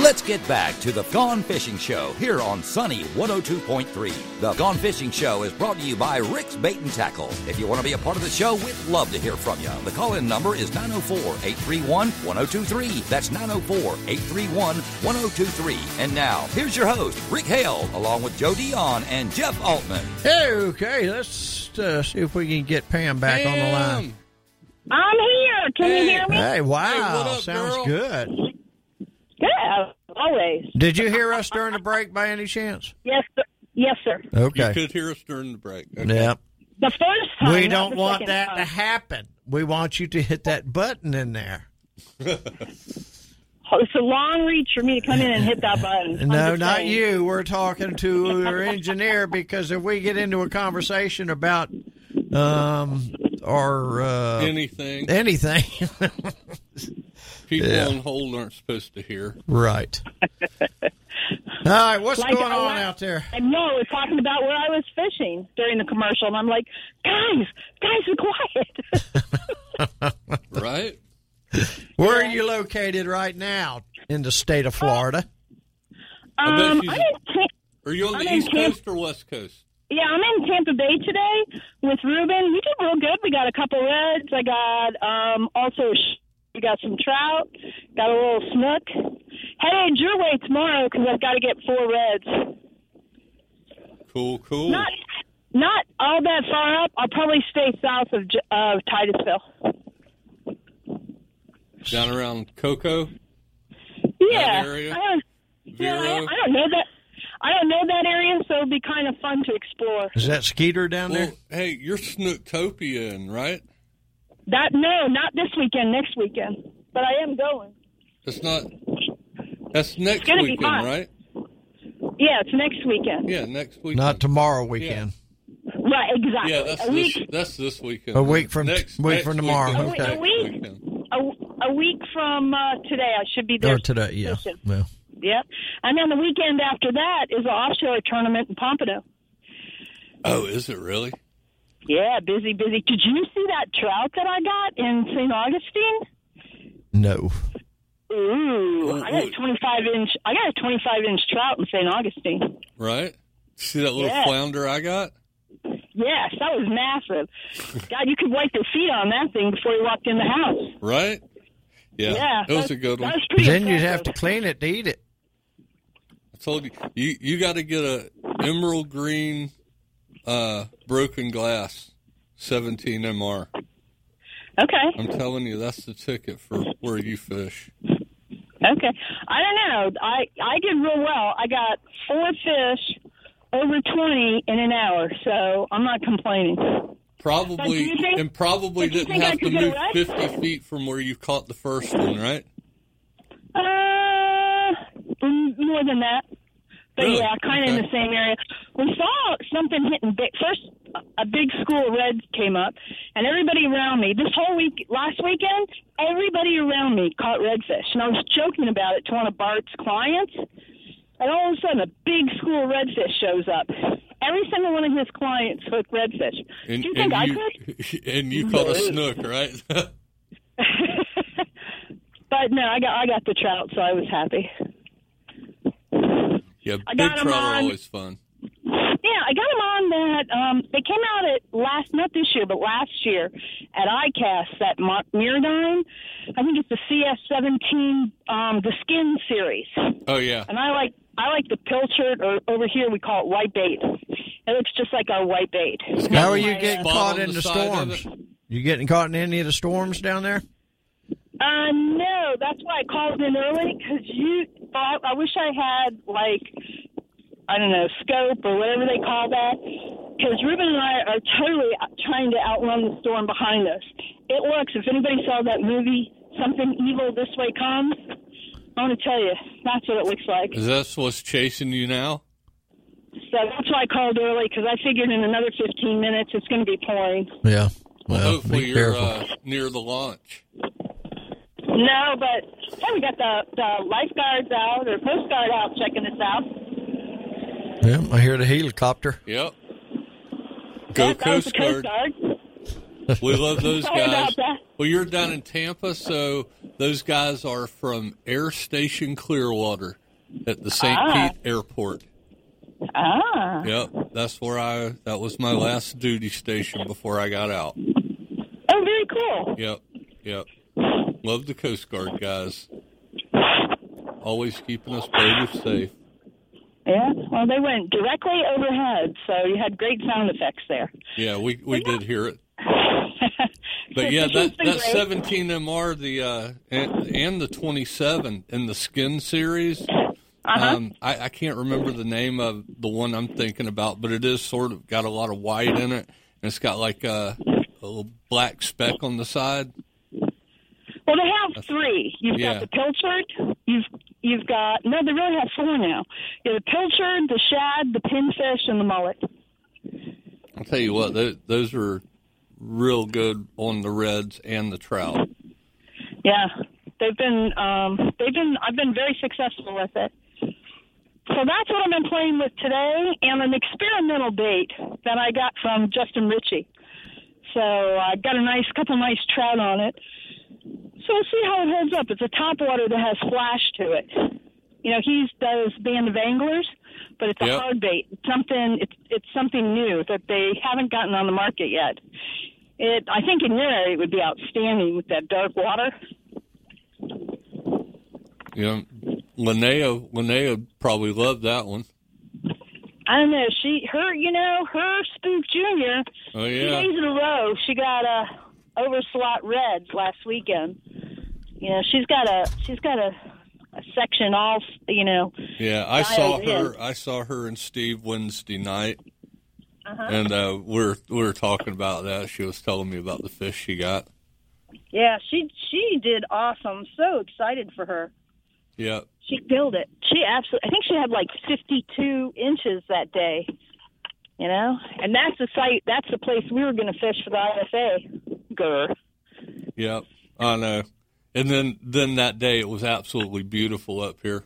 Let's get back to the Gone Fishing Show here on Sunny 102.3. The Gone Fishing Show is brought to you by Rick's Bait and Tackle. If you want to be a part of the show, we'd love to hear from you. The call-in number is 904-831-1023. That's 904-831-1023. And now, here's your host, Rick Hale, along with Joe Dion and Jeff Altman. Okay, let's see if we can get Pam back on the line. I'm here. Can you hear me? Hey, wow. What up, sounds girl? Good. Yeah, always. Did you hear us during the break by any chance? Yes, sir. Okay. You could hear us during the break. Okay. Yeah. The first time. We don't want that to happen. We want you to hit that button in there. It's a long reach for me to come in and hit that button. No, not you. We're talking to our engineer, because if we get into a conversation about anything. People on hold aren't supposed to hear. Right. All right, what's going on out there? No, we're talking about where I was fishing during the commercial, and I'm like, guys, be quiet. Right? Where are you located right now in the state of Florida? Are you on the East Coast or West Coast? Yeah, I'm in Tampa Bay today with Reuben. We did real good. We got a couple reds. I got we got some trout, got a little snook. Headed your way tomorrow because I've got to get 4 reds. Cool. Not all that far up. I'll probably stay south of Titusville. Down around Cocoa? Yeah. I don't know that. I don't know that area, so it'll be kind of fun to explore. Is that Skeeter down there? Hey, you're Snooktopian, right? No, not this weekend, next weekend. But I am going. That's next weekend, right? Yeah, it's next weekend. Yeah, next weekend. Not tomorrow weekend. Yeah. Right, exactly. Yeah, that's this weekend. A week from tomorrow. Okay. A week from today, I should be there. Or today, yeah. Well. Yep. And then the weekend after that is the offshore tournament in Pompano. Oh, is it really? Yeah, busy. Did you see that trout that I got in St. Augustine? No. Ooh, I got a 25-inch. I got a 25-inch trout in St. Augustine. Right. See that little flounder I got? Yes, that was massive. God, you could wipe your feet on that thing before you walked in the house. Right. Yeah, that was a good one. Then you'd have to clean it to eat it. I told you, you got to get a emerald green broken glass 17 MR. Okay. I'm telling you, that's the ticket for where you fish. Okay. I don't know. I did real well. I got 4 fish over 20 in an hour, so I'm not complaining. Probably didn't have to move 50 feet from where you caught the first one, right? More than that. But really? Yeah, kind of in the same area. We saw something hitting big. First, a big school of reds came up, and everybody around me, last weekend, everybody around me caught redfish. And I was joking about it to one of Bart's clients, and all of a sudden, a big school of redfish shows up. Every single one of his clients hooked redfish. Do you think I could? And you caught a snook, right? But no, I got the trout, so I was happy. Yeah, big trout are always fun. Yeah, I got them on that. They came out last year at ICAST, that Myrnine. I think it's the CS17, the Skin series. Oh yeah. And I like the pilchard, or over here we call it white bait. It looks just like our white bait. How are you getting caught in the storms? You getting caught in any of the storms down there? No, that's why I called in early, because I wish I had, I don't know, scope or whatever they call that, because Reuben and I are totally trying to outrun the storm behind us. It works. If anybody saw that movie, Something Evil This Way Comes, I want to tell you, that's what it looks like. Is that what's chasing you now? So that's why I called early, because I figured in another 15 minutes it's going to be pouring. Yeah. Well, hopefully you're near the launch. No, but we got the lifeguards out or Coast Guard out checking us out. Yeah, I hear the helicopter. Yep. Go Coast Guard. We love those guys. Well, you're down in Tampa, so those guys are from Air Station Clearwater at the St. Pete Airport. Ah. Yep, that's where that was my last duty station before I got out. Oh, very cool. Yep. Love the Coast Guard guys. Always keeping us babies safe. Yeah, well, they went directly overhead, so you had great sound effects there. Yeah, we did hear it. But yeah, that 17 MR, and the 27 in the Skin series. Uh-huh. I can't remember the name of the one I'm thinking about, but it is sort of got a lot of white in it, and it's got like a little black speck on the side. Well, they have three. You've got the pilchard. You've got no. They really have four now. You have the pilchard, the shad, the pinfish, and the mullet. I'll tell you what; those are real good on the reds and the trout. Yeah, I've been very successful with it. So that's what I've been playing with today, and an experimental bait that I got from Justin Ritchie. So I got a couple nice trout on it. So we'll see how it holds up. It's a topwater that has flash to it. You know, he does Band of Anglers, but it's a hard bait. It's something new that they haven't gotten on the market yet. I think in your area it would be outstanding with that dark water. Yeah, Linnea probably loved that one. I don't know. Her Spook Junior. Oh yeah. 2 days in a row, she got a overslot reds last weekend. You know, she's got a section all, you know. Yeah, I saw her and Steve Wednesday night, and we were talking about that. She was telling me about the fish she got. Yeah, she did awesome. So excited for her. Yeah. She killed it. She absolutely. I think she had like 52 inches that day. You know, and that's the site. That's the place we were going to fish for the IFA. Grr. Yep, I know. And then that day it was absolutely beautiful up here.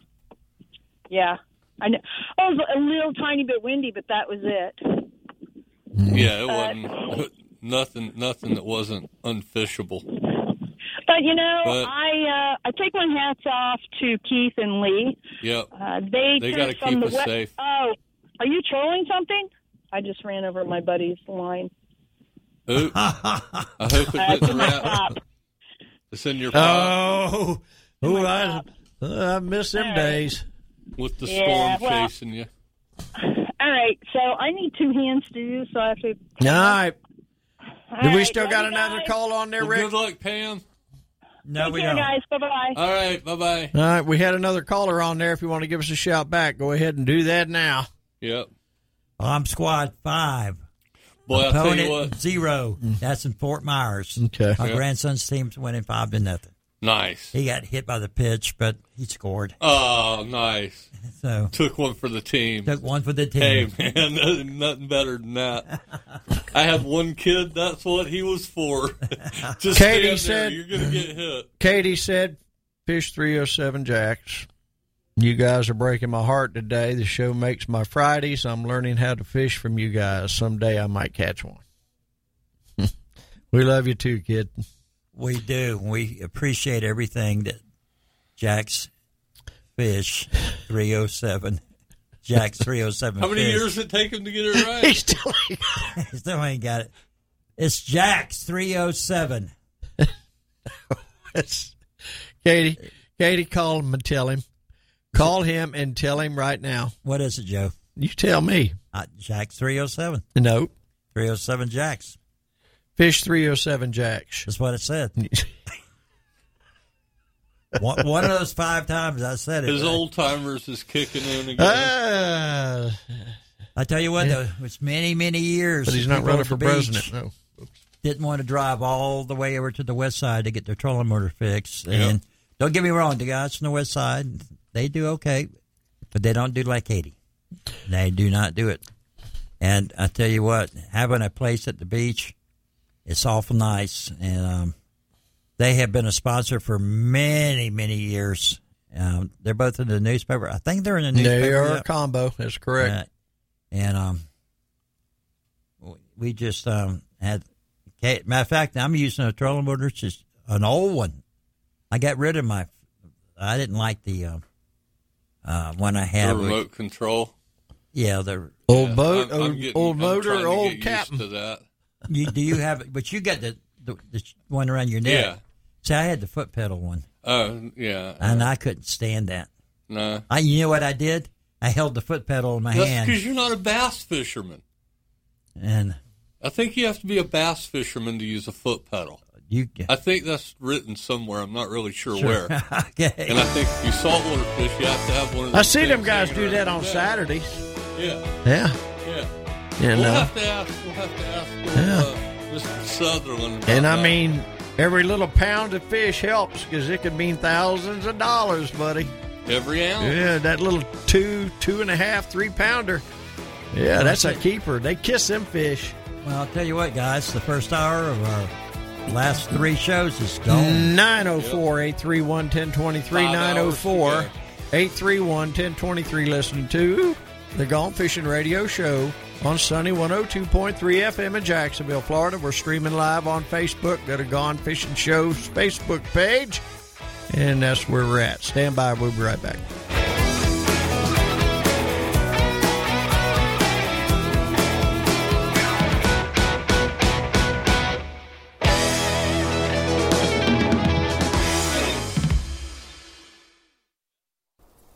Yeah, I know. Oh, it was a little tiny bit windy, but that was it. Yeah, it wasn't nothing that wasn't unfishable. But, you know, I take my hats off to Keith and Lee. Yep. They got to keep us safe. Oh, are you trolling something? I just ran over my buddy's line. Oops. I hope it didn't wrap. It's in your pop. Oh, I miss them days. With the storm chasing you. All right, so I need two hands to do, so I have to... All right. We still got another call on there, Rick? Good luck, Pam. No, we don't. Guys. Bye-bye. All right, bye-bye. All right, we had another caller on there. If you want to give us a shout back, go ahead and do that now. Yep. I'm squad 5. Boy, opponent, I'll tell you what. 0. That's in Fort Myers. Okay. My grandson's team went in 5-0. Nice. He got hit by the pitch, but he scored. Oh, nice. So took one for the team. Hey, man, nothing better than that. I have one kid. That's what he was for. Just Katie said, you're going to get hit. Katie said, Fish 307 Jacks. You guys are breaking my heart today. The show makes my Friday, so I'm learning how to fish from you guys. Someday I might catch one. We love you too, kid. We do. We appreciate everything that Jack's Fish 307. Jack's 307. How many years did it take him to get it right? He still ain't got it. It's Jack's 307. Katie, call him and tell him. Call him and tell him right now. What is it, Joe? You tell me. Jack's 307. No. 307 Jack's. Fish 307 Jacks. That's what it said. One of those 5 times I said it. His old-timers is kicking in again. I tell you what, though, it's many, many years. But he's not running for president, no. Didn't want to drive all the way over to the west side to get their trolling motor fixed. Yep. And don't get me wrong, the guys from the west side, they do okay, but they don't do like Katie. They do not do it. And I tell you what, having a place at the beach... It's awful nice, and They have been a sponsor for many, many years. They're both in the newspaper. I think they're in the newspaper. They are a combo. That's correct. And we just had – matter of fact, I'm using a trolling motor. It's just an old one. I got rid of my – I didn't like the one I had. The remote control? Yeah. The old boat, old motor, old captain. To that. Do you have – but you got the one around your neck. Yeah. See, I had the foot pedal one. Oh, yeah. And I couldn't stand that. No. You know what I did? I held the foot pedal in my hand. That's because you're not a bass fisherman. And I think you have to be a bass fisherman to use a foot pedal. I think that's written somewhere. I'm not really sure. Where. Okay. And I think if you saltwater fish, you have to have one of those. I see them guys do that on Saturdays. Yeah. Yeah. We'll have to ask Mr. Sutherland about that. I mean, every little pound of fish helps because it could mean thousands of dollars, buddy. Every ounce. Yeah, that little 2.5, 3-pounder. Yeah, that's a keeper. They kiss them fish. Well, I'll tell you what, guys. The first hour of our last three shows is gone. 904-831-1023, 904-831-1023. Listening to the Gone Fishing Radio Show on Sunny 102.3 FM in Jacksonville, Florida. We're streaming live on Facebook. Go to Gone Fishing Show's Facebook page, and that's where we're at. Stand by. We'll be right back.